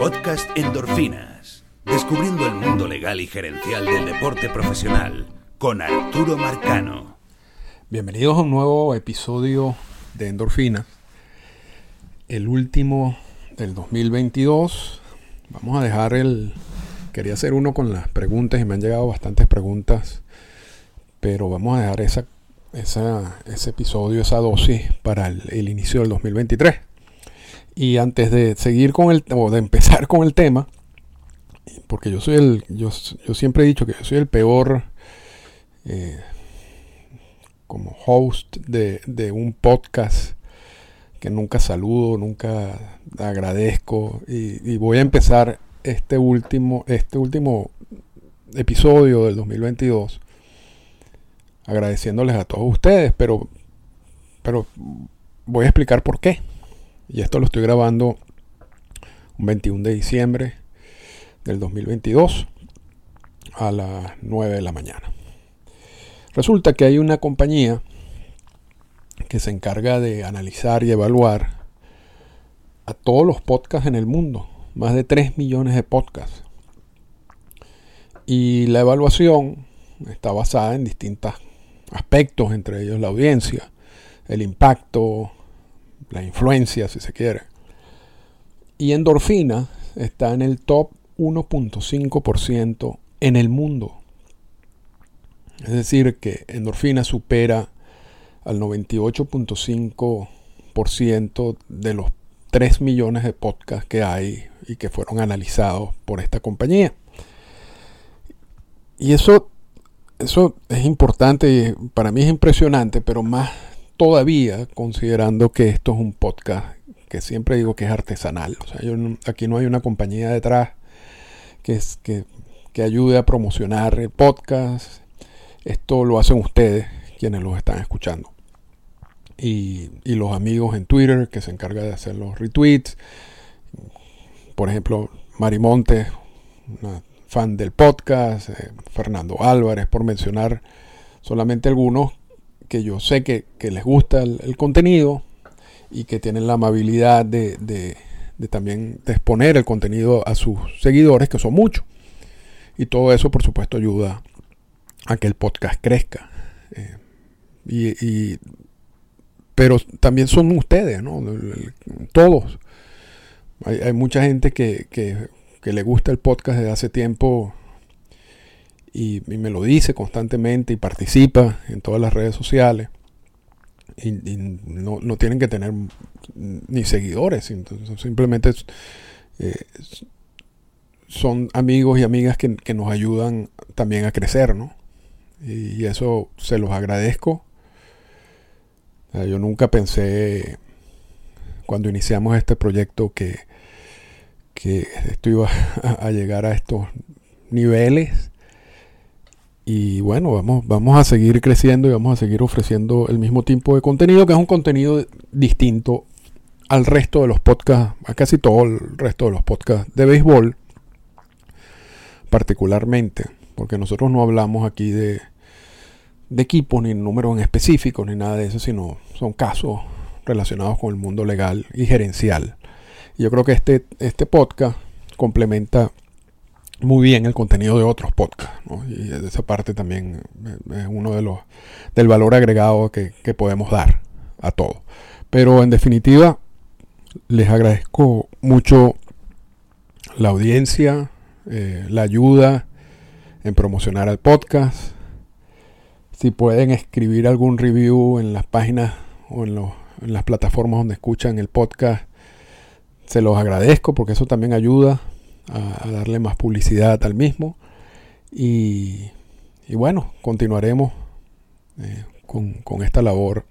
Podcast Endorfinas. Descubriendo el mundo legal y gerencial del deporte profesional con Arturo Marcano. Bienvenidos a un nuevo episodio de Endorfinas. El último del 2022. Vamos a dejar el... Quería hacer uno con las preguntas y me han llegado bastantes preguntas. Pero vamos a dejar ese episodio, esa dosis para el inicio del 2023. Y antes de seguir o de empezar con el tema, porque yo siempre he dicho que yo soy el peor como host de un podcast, que nunca saludo, nunca agradezco, y voy a empezar este último episodio del 2022 agradeciéndoles a todos ustedes, pero voy a explicar por qué. Y esto lo estoy grabando un 21 de diciembre del 2022 a las 9 de la mañana. Resulta que hay una compañía que se encarga de analizar y evaluar a todos los podcasts en el mundo. Más de 3 millones de podcasts. Y la evaluación está basada en distintos aspectos, entre ellos la audiencia, el impacto, la influencia, si se quiere. Y Endorfina está en el top 1.5% en el mundo. Es decir, que Endorfina supera al 98.5% de los 3 millones de podcasts que hay y que fueron analizados por esta compañía. Y eso es importante, para mí es impresionante, pero más todavía considerando que esto es un podcast que siempre digo que es artesanal. O sea, aquí no hay una compañía detrás que ayude a promocionar el podcast. Esto lo hacen ustedes, quienes los están escuchando, y los amigos en Twitter que se encargan de hacer los retweets. Por ejemplo, Mari Montes, una fan del podcast, Fernando Álvarez, por mencionar solamente algunos que yo sé que les gusta el contenido y que tienen la amabilidad de también de exponer el contenido a sus seguidores, que son muchos. Y todo eso, por supuesto, ayuda a que el podcast crezca. Pero también son ustedes, ¿no? Todos. Hay mucha gente que le gusta el podcast desde hace tiempo. Y me lo dice constantemente y participa en todas las redes sociales. Y no tienen que tener ni seguidores. Entonces, simplemente son amigos y amigas que nos ayudan también a crecer, ¿no? Y eso se los agradezco. Yo nunca pensé, cuando iniciamos este proyecto, que esto iba a llegar a estos niveles. Y bueno, vamos a seguir creciendo y vamos a seguir ofreciendo el mismo tipo de contenido, que es un contenido distinto al resto de los podcasts, a casi todo el resto de los podcasts de béisbol, particularmente, porque nosotros no hablamos aquí de equipos, ni números en específicos, ni nada de eso, sino son casos relacionados con el mundo legal y gerencial. Y yo creo que este podcast complementa muy bien el contenido de otros podcasts, ¿no? Y esa parte también es uno de del valor agregado que podemos dar a todos. Pero en definitiva, les agradezco mucho la audiencia, la ayuda en promocionar al podcast. Si pueden escribir algún review en las páginas o en las plataformas donde escuchan el podcast, se los agradezco, porque eso también ayuda a darle más publicidad al mismo. Y bueno, continuaremos con esta labor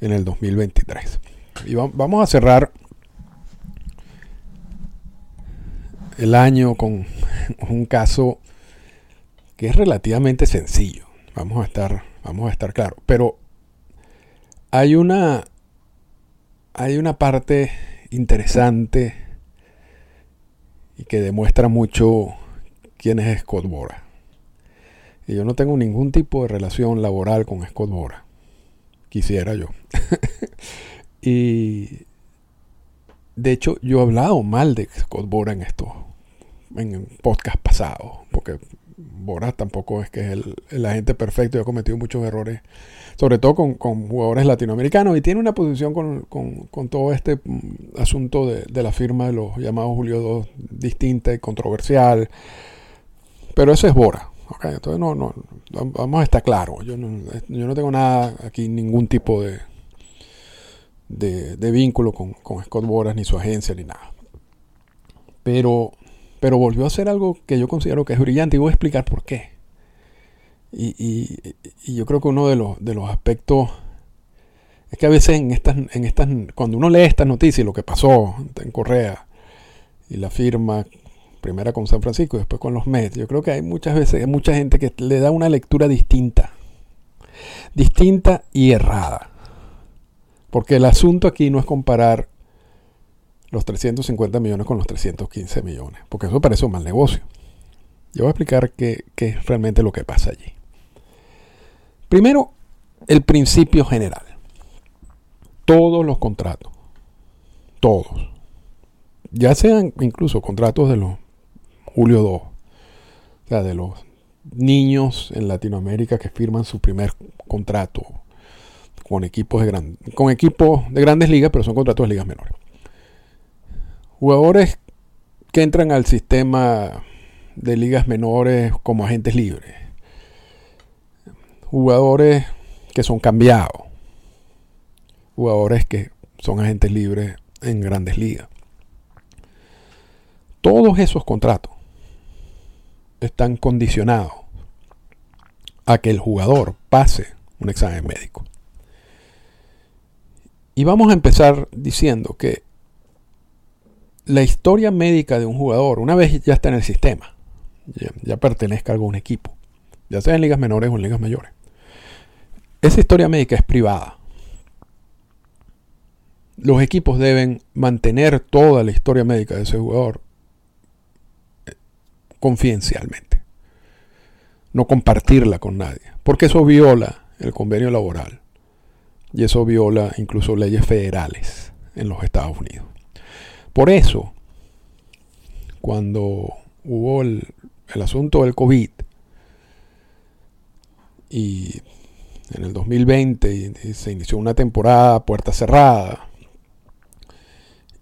en el 2023. Y vamos a cerrar el año con un caso que es relativamente sencillo. Vamos a estar claros. Pero hay una parte interesante y que demuestra mucho quién es Scott Boras. Y yo no tengo ningún tipo de relación laboral con Scott Boras. Quisiera yo. y, De hecho, yo he hablado mal de Scott Boras en podcast pasados, porque Boras tampoco es que es el agente perfecto. Yo he cometido muchos errores, sobre todo con jugadores latinoamericanos, y tiene una posición con todo este asunto de la firma de los llamados Julio II distinta y controversial, pero eso es Boras, ¿okay? Entonces no, vamos a estar claros, yo no tengo nada aquí, ningún tipo de vínculo con Scott Boras, ni su agencia, ni nada, pero volvió a hacer algo que yo considero que es brillante, y voy a explicar por qué. Y yo creo que uno de los aspectos es que a veces en estas cuando uno lee estas noticias, lo que pasó en Correa y la firma primera con San Francisco y después con los Mets, yo creo que hay muchas veces, hay mucha gente que le da una lectura distinta y errada, porque el asunto aquí no es comparar los 350 millones con los 315 millones, porque eso parece un mal negocio. Yo voy a explicar qué es realmente lo que pasa allí. Primero, el principio general. Todos los contratos, todos, ya sean incluso contratos de los Julio II, o sea, de los niños en Latinoamérica que firman su primer contrato con equipos de grandes ligas, pero son contratos de ligas menores. Jugadores que entran al sistema de ligas menores como agentes libres. Jugadores que son cambiados. Jugadores que son agentes libres en grandes ligas. Todos esos contratos están condicionados a que el jugador pase un examen médico. Y vamos a empezar diciendo que la historia médica de un jugador, una vez ya está en el sistema, ya pertenezca a algún equipo, ya sea en ligas menores o en ligas mayores, esa historia médica es privada. Los equipos deben mantener toda la historia médica de ese jugador confidencialmente, no compartirla con nadie, porque eso viola el convenio laboral y eso viola incluso leyes federales en los Estados Unidos. Por eso, cuando hubo el asunto del COVID y en el 2020 y se inició una temporada puerta cerrada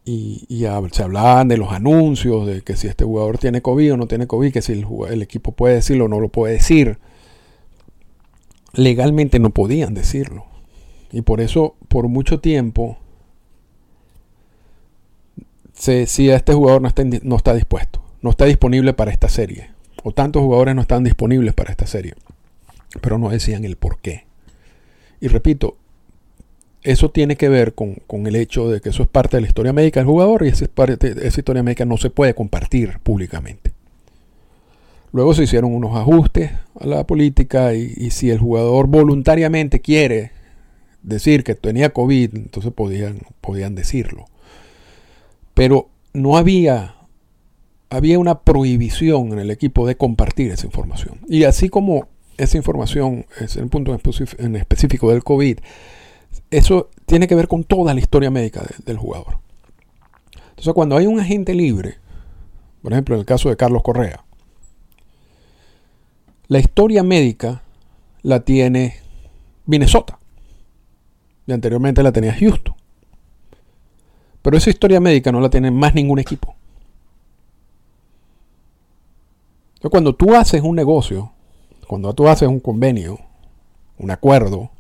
y se hablaban de los anuncios de que si este jugador tiene COVID o no tiene COVID, que si el equipo puede decirlo o no lo puede decir, legalmente no podían decirlo. Y por eso, por mucho tiempo, se decía: este jugador no está dispuesto, no está disponible para esta serie, o tantos jugadores no están disponibles para esta serie, pero no decían el por qué. Y repito, eso tiene que ver con el hecho de que eso es parte de la historia médica del jugador, y esa historia médica no se puede compartir públicamente. Luego se hicieron unos ajustes a la política, y si el jugador voluntariamente quiere decir que tenía COVID, entonces podían decirlo. Pero no había una prohibición en el equipo de compartir esa información. Y así como esa información es el punto en específico del COVID, eso tiene que ver con toda la historia médica del jugador. Entonces, cuando hay un agente libre, por ejemplo, en el caso de Carlos Correa, la historia médica la tiene Minnesota y anteriormente la tenía Houston. Pero esa historia médica no la tiene más ningún equipo. Entonces, cuando tú haces un negocio, cuando tú haces un convenio, un acuerdo,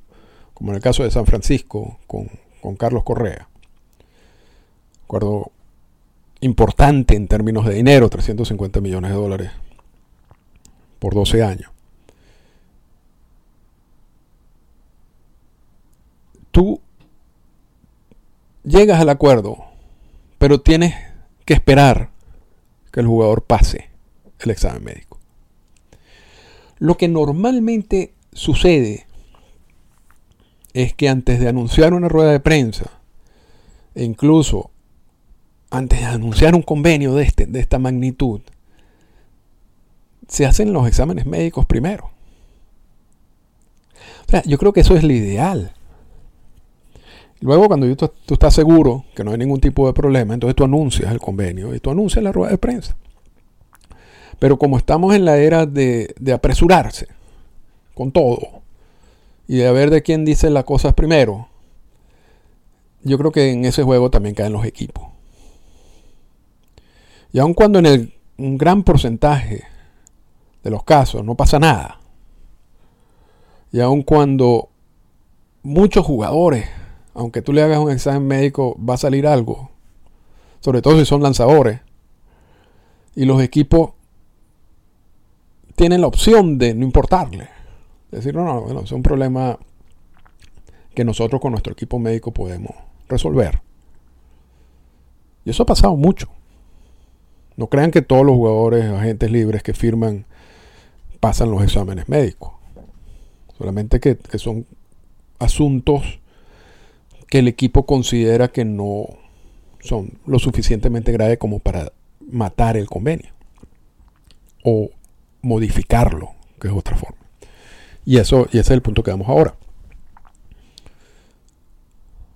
como en el caso de San Francisco con Carlos Correa, acuerdo importante en términos de dinero, $350 millones por 12 años. Tú llegas al acuerdo, pero tienes que esperar que el jugador pase el examen médico. Lo que normalmente sucede es que antes de anunciar una rueda de prensa, e incluso antes de anunciar un convenio de esta magnitud, se hacen los exámenes médicos primero. O sea, yo creo que eso es lo ideal. Y luego cuando tú estás seguro que no hay ningún tipo de problema, entonces tú anuncias el convenio y tú anuncias la rueda de prensa. Pero como estamos en la era de apresurarse con todo y de ver de quién dice las cosas primero, yo creo que en ese juego también caen los equipos. Y aun cuando en un gran porcentaje de los casos no pasa nada, y aun cuando muchos jugadores, aunque tú le hagas un examen médico, va a salir algo, sobre todo si son lanzadores, y los equipos tienen la opción de no importarle, decir no, es un problema que nosotros con nuestro equipo médico podemos resolver. Y eso ha pasado mucho. No crean que todos los jugadores, agentes libres que firman, pasan los exámenes médicos. Solamente que son asuntos que el equipo considera que no son lo suficientemente graves como para matar el convenio o modificarlo, que es otra forma. Y ese es el punto que damos ahora.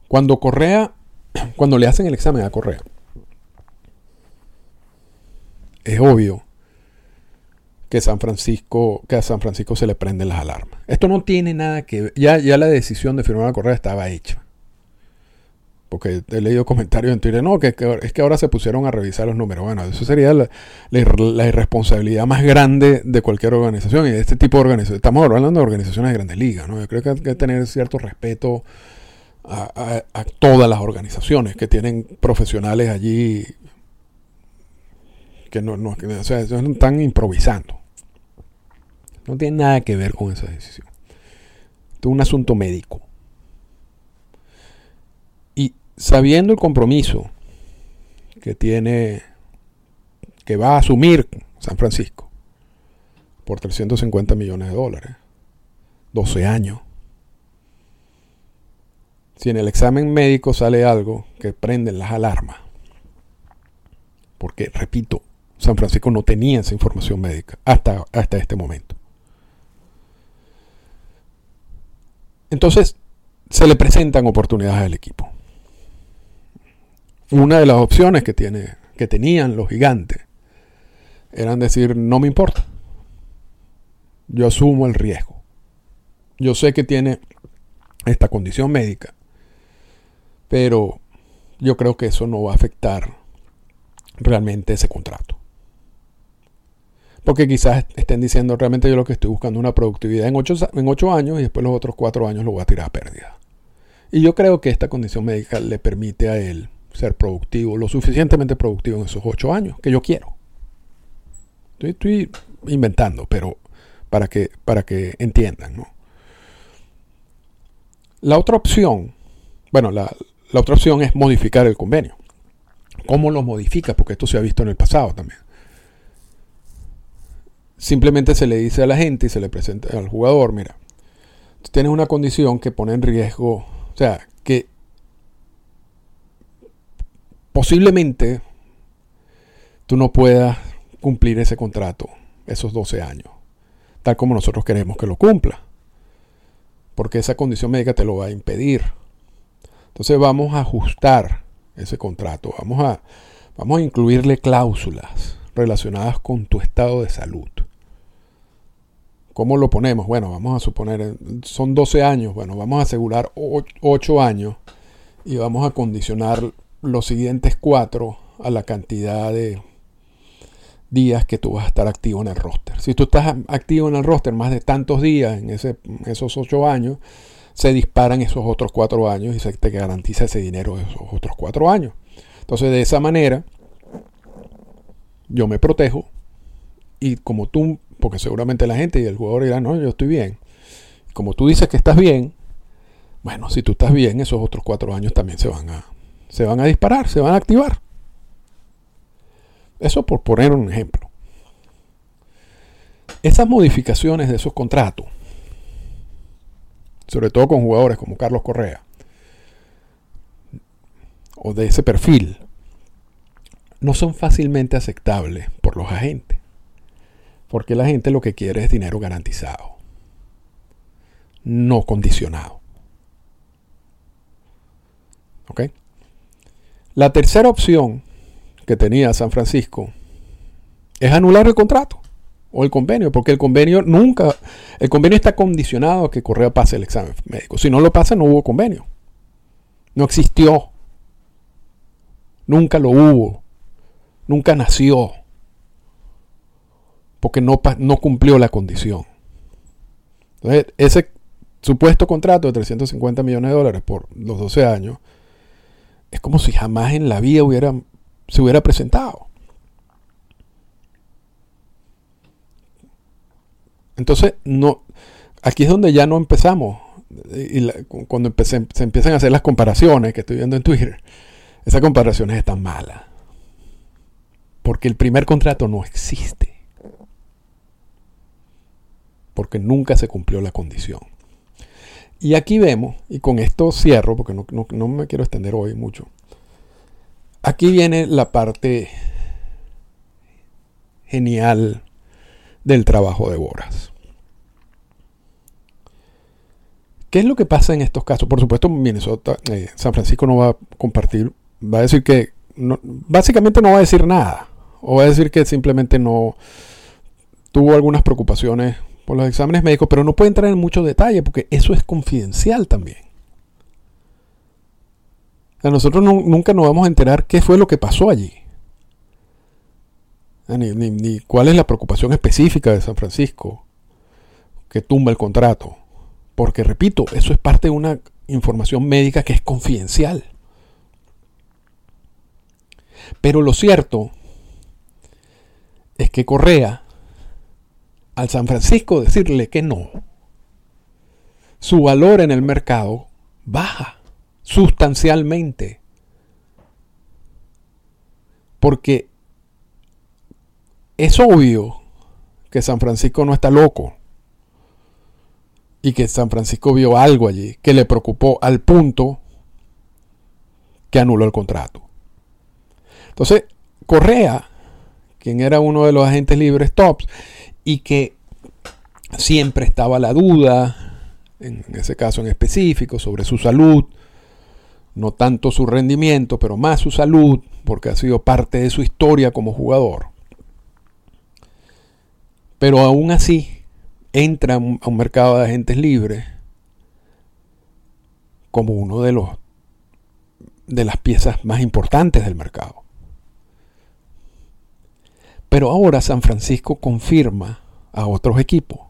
Cuando le hacen el examen a Correa, es obvio que a San Francisco se le prenden las alarmas. Esto no tiene nada que ver. Ya la decisión de firmar a Correa estaba hecha. Porque he leído comentarios en Twitter, es que ahora se pusieron a revisar los números. Bueno, eso sería la irresponsabilidad más grande de cualquier organización. Y de este tipo de organizaciones, estamos hablando de organizaciones de grandes ligas, ¿no? Yo creo que hay que tener cierto respeto a todas las organizaciones que tienen profesionales allí que no están improvisando. No tiene nada que ver con esa decisión. Esto es un asunto médico. Y sabiendo el compromiso que va a asumir San Francisco por $350 millones, 12 años, si en el examen médico sale algo que prenden las alarmas, porque, repito, San Francisco no tenía esa información médica hasta este momento. Entonces, se le presentan oportunidades al equipo. Una de las opciones que tenían los gigantes eran decir, no me importa. Yo asumo el riesgo. Yo sé que tiene esta condición médica, pero yo creo que eso no va a afectar realmente ese contrato. Porque quizás estén diciendo, realmente yo lo que estoy buscando es una productividad en 8 años y después los otros 4 años lo voy a tirar a pérdida. Y yo creo que esta condición médica le permite a él ser productivo, lo suficientemente productivo en esos 8 años que yo quiero. Estoy inventando, pero para que entiendan, ¿no? La otra opción es modificar el convenio. ¿Cómo lo modifica? Porque esto se ha visto en el pasado también. Simplemente se le dice a la gente y se le presenta al jugador, mira, tú tienes una condición que pone en riesgo, o sea, que posiblemente tú no puedas cumplir ese contrato, esos 12 años, tal como nosotros queremos que lo cumpla, porque esa condición médica te lo va a impedir. Entonces vamos a ajustar ese contrato, vamos a incluirle cláusulas relacionadas con tu estado de salud. ¿Cómo lo ponemos? Bueno, vamos a suponer, son 12 años, bueno, vamos a asegurar 8 años y vamos a condicionar los siguientes 4 a la cantidad de días que tú vas a estar activo en el roster. Si tú estás activo en el roster más de tantos días en esos 8 años, se disparan esos otros 4 años y se te garantiza ese dinero de esos otros 4 años. Entonces, de esa manera, yo me protejo y como tú, porque seguramente la gente y el jugador dirán, no, yo estoy bien. Como tú dices que estás bien, bueno, si tú estás bien, esos otros 4 años también se van a disparar, se van a activar. Eso por poner un ejemplo. Esas modificaciones de esos contratos, sobre todo con jugadores como Carlos Correa, o de ese perfil, no son fácilmente aceptables por los agentes, porque la gente lo que quiere es dinero garantizado, no condicionado. ¿Okay? La tercera opción que tenía San Francisco es anular el contrato o el convenio, porque el convenio está condicionado a que Correa pase el examen médico. Si no lo pasa, no hubo convenio. No existió. Nunca lo hubo. Nunca nació. Porque no cumplió la condición. Entonces, ese supuesto contrato de $350 millones por los 12 años es como si jamás en la vida se hubiera presentado. Entonces, no, aquí es donde ya no empezamos. Se empiezan a hacer las comparaciones que estoy viendo en Twitter, esas comparaciones están malas. Porque el primer contrato no existe. Porque nunca se cumplió la condición. Y aquí vemos, y con esto cierro, porque no me quiero extender hoy mucho. Aquí viene la parte genial del trabajo de Boras. ¿Qué es lo que pasa en estos casos? Por supuesto, Minnesota, San Francisco no va a compartir, va a decir que básicamente no va a decir nada, o va a decir que simplemente no tuvo algunas preocupaciones por los exámenes médicos, pero no puede entrar en mucho detalle porque eso es confidencial también. O sea, nosotros nunca nos vamos a enterar qué fue lo que pasó allí. Ni cuál es la preocupación específica de San Francisco que tumba el contrato. Porque, repito, eso es parte de una información médica que es confidencial. Pero lo cierto es que Correa, al San Francisco decirle que no, su valor en el mercado baja sustancialmente. Porque es obvio que San Francisco no está loco y que San Francisco vio algo allí que le preocupó al punto que anuló el contrato. Entonces, Correa, quien era uno de los agentes libres tops y que siempre estaba la duda, en ese caso en específico, sobre su salud, no tanto su rendimiento, pero más su salud, porque ha sido parte de su historia como jugador. Pero aún así, entra a un mercado de agentes libres como uno de las piezas más importantes del mercado. Pero ahora San Francisco confirma a otros equipos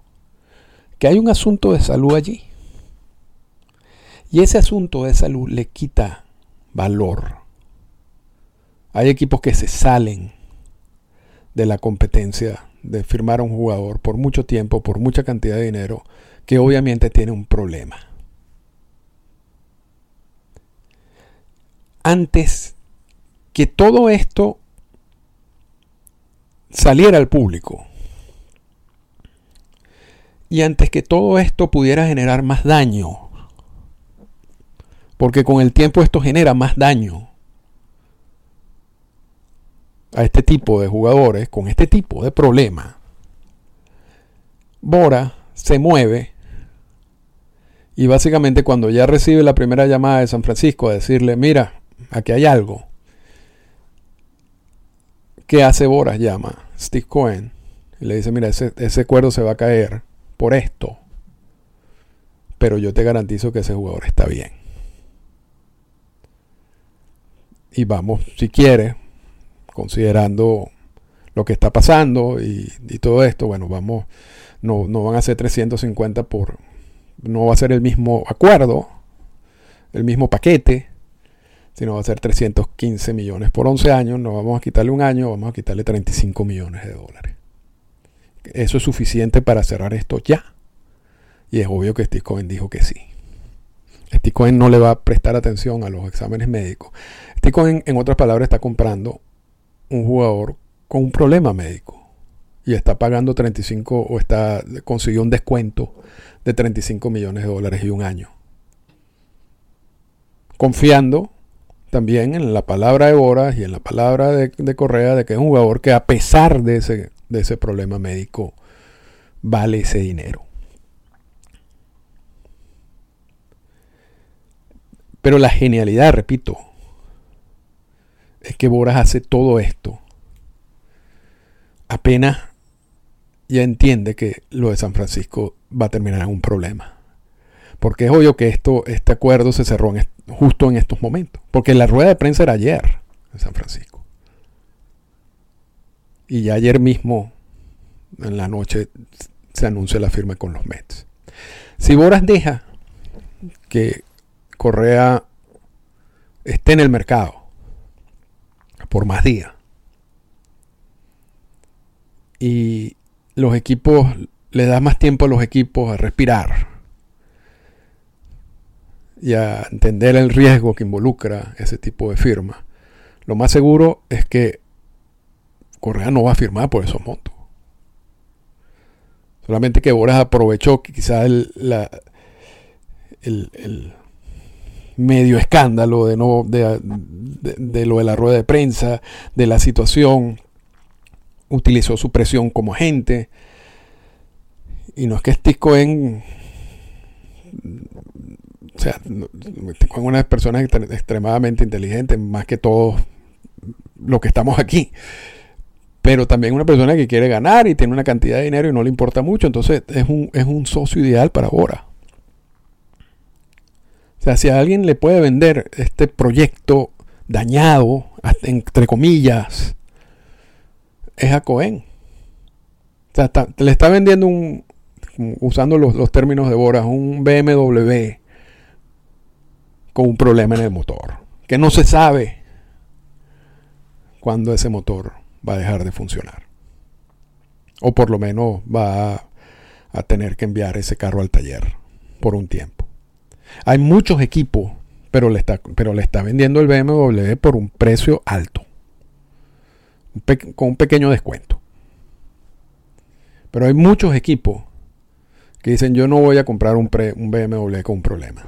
que hay un asunto de salud allí. Y ese asunto de salud le quita valor. Hay equipos que se salen de la competencia de firmar a un jugador por mucho tiempo, por mucha cantidad de dinero, que obviamente tiene un problema. Antes que todo esto saliera al público y antes que todo esto pudiera generar más daño, porque con el tiempo esto genera más daño a este tipo de jugadores con este tipo de problema, Boras se mueve y básicamente cuando ya recibe la primera llamada de San Francisco a decirle mira, aquí hay algo, ¿qué hace Boras? Llama Steve Cohen y le dice mira, ese acuerdo se va a caer por esto, pero yo te garantizo que ese jugador está bien y vamos, si quieres, considerando lo que está pasando y todo esto, bueno, vamos, no van a ser 350 por, no va a ser el mismo acuerdo, el mismo paquete, sino va a ser 315 millones por 11 años, no vamos a quitarle un año, vamos a quitarle $35 millones. Eso es suficiente para cerrar esto ya. Y es obvio que Steve Cohen dijo que sí. Steve Cohen no le va a prestar atención a los exámenes médicos. Steve Cohen, en otras palabras, está comprando un jugador con un problema médico y está pagando 35 o está consiguió un descuento de $35 millones y un año, confiando también en la palabra de Boras y en la palabra de Correa de que es un jugador que a pesar de ese problema médico vale ese dinero. Pero la genialidad, repito, es que Boras hace todo esto apenas ya entiende que lo de San Francisco va a terminar en un problema. Porque es obvio que este acuerdo se cerró justo en estos momentos. Porque la rueda de prensa era ayer en San Francisco. Y ya ayer mismo, en la noche, se anuncia la firma con los Mets. Si Boras deja que Correa esté en el mercado por más días y los equipos, le da más tiempo a los equipos a respirar y a entender el riesgo que involucra ese tipo de firma, lo más seguro es que Correa no va a firmar por esos montos. Solamente que Boras aprovechó quizás el medio escándalo de lo de la rueda de prensa, de la situación, utilizó su presión como agente. Y no es que Steve Cohen, o sea, Steve Cohen es una persona extremadamente inteligente, más que todos los que estamos aquí, pero también una persona que quiere ganar y tiene una cantidad de dinero y no le importa mucho. Entonces es un socio ideal para Boras. O sea, si a alguien le puede vender este proyecto dañado, entre comillas, es a Cohen. O sea, le está vendiendo usando los términos de Boras, un BMW con un problema en el motor. Que no se sabe cuándo ese motor va a dejar de funcionar. O por lo menos va a tener que enviar ese carro al taller por un tiempo. Hay muchos equipos, pero le está vendiendo el BMW por un precio alto, con un pequeño descuento. Pero hay muchos equipos que dicen: yo no voy a comprar un BMW con un problema.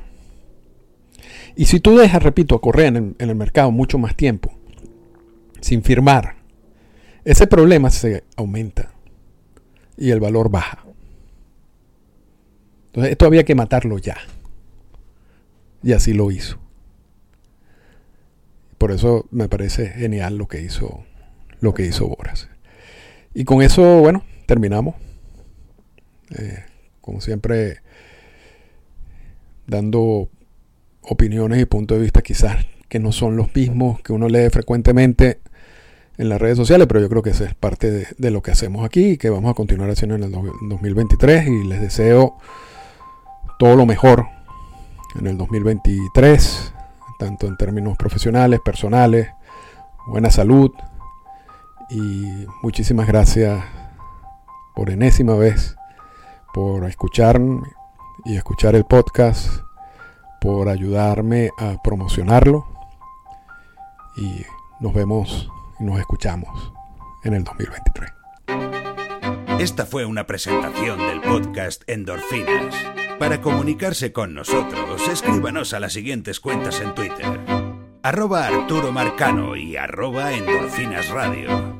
Y si tú dejas, repito, a Correa en el mercado mucho más tiempo sin firmar, ese problema se aumenta y el valor baja. Entonces esto había que matarlo ya. Y así lo hizo. Por eso me parece genial lo que hizo Boras. Y con eso, bueno, terminamos. Como siempre, dando opiniones y puntos de vista quizás que no son los mismos que uno lee frecuentemente en las redes sociales, pero yo creo que esa es parte de lo que hacemos aquí y que vamos a continuar haciendo en el 2023. Y les deseo todo lo mejor en el 2023, tanto en términos profesionales, personales, buena salud. Y muchísimas gracias por enésima vez por escucharme y escuchar el podcast, por ayudarme a promocionarlo. Y nos vemos y nos escuchamos en el 2023. Esta fue una presentación del podcast Endorfinas. Para comunicarse con nosotros, escríbanos a las siguientes cuentas en Twitter: @ArturoMarcano y @EndorfinasRadio.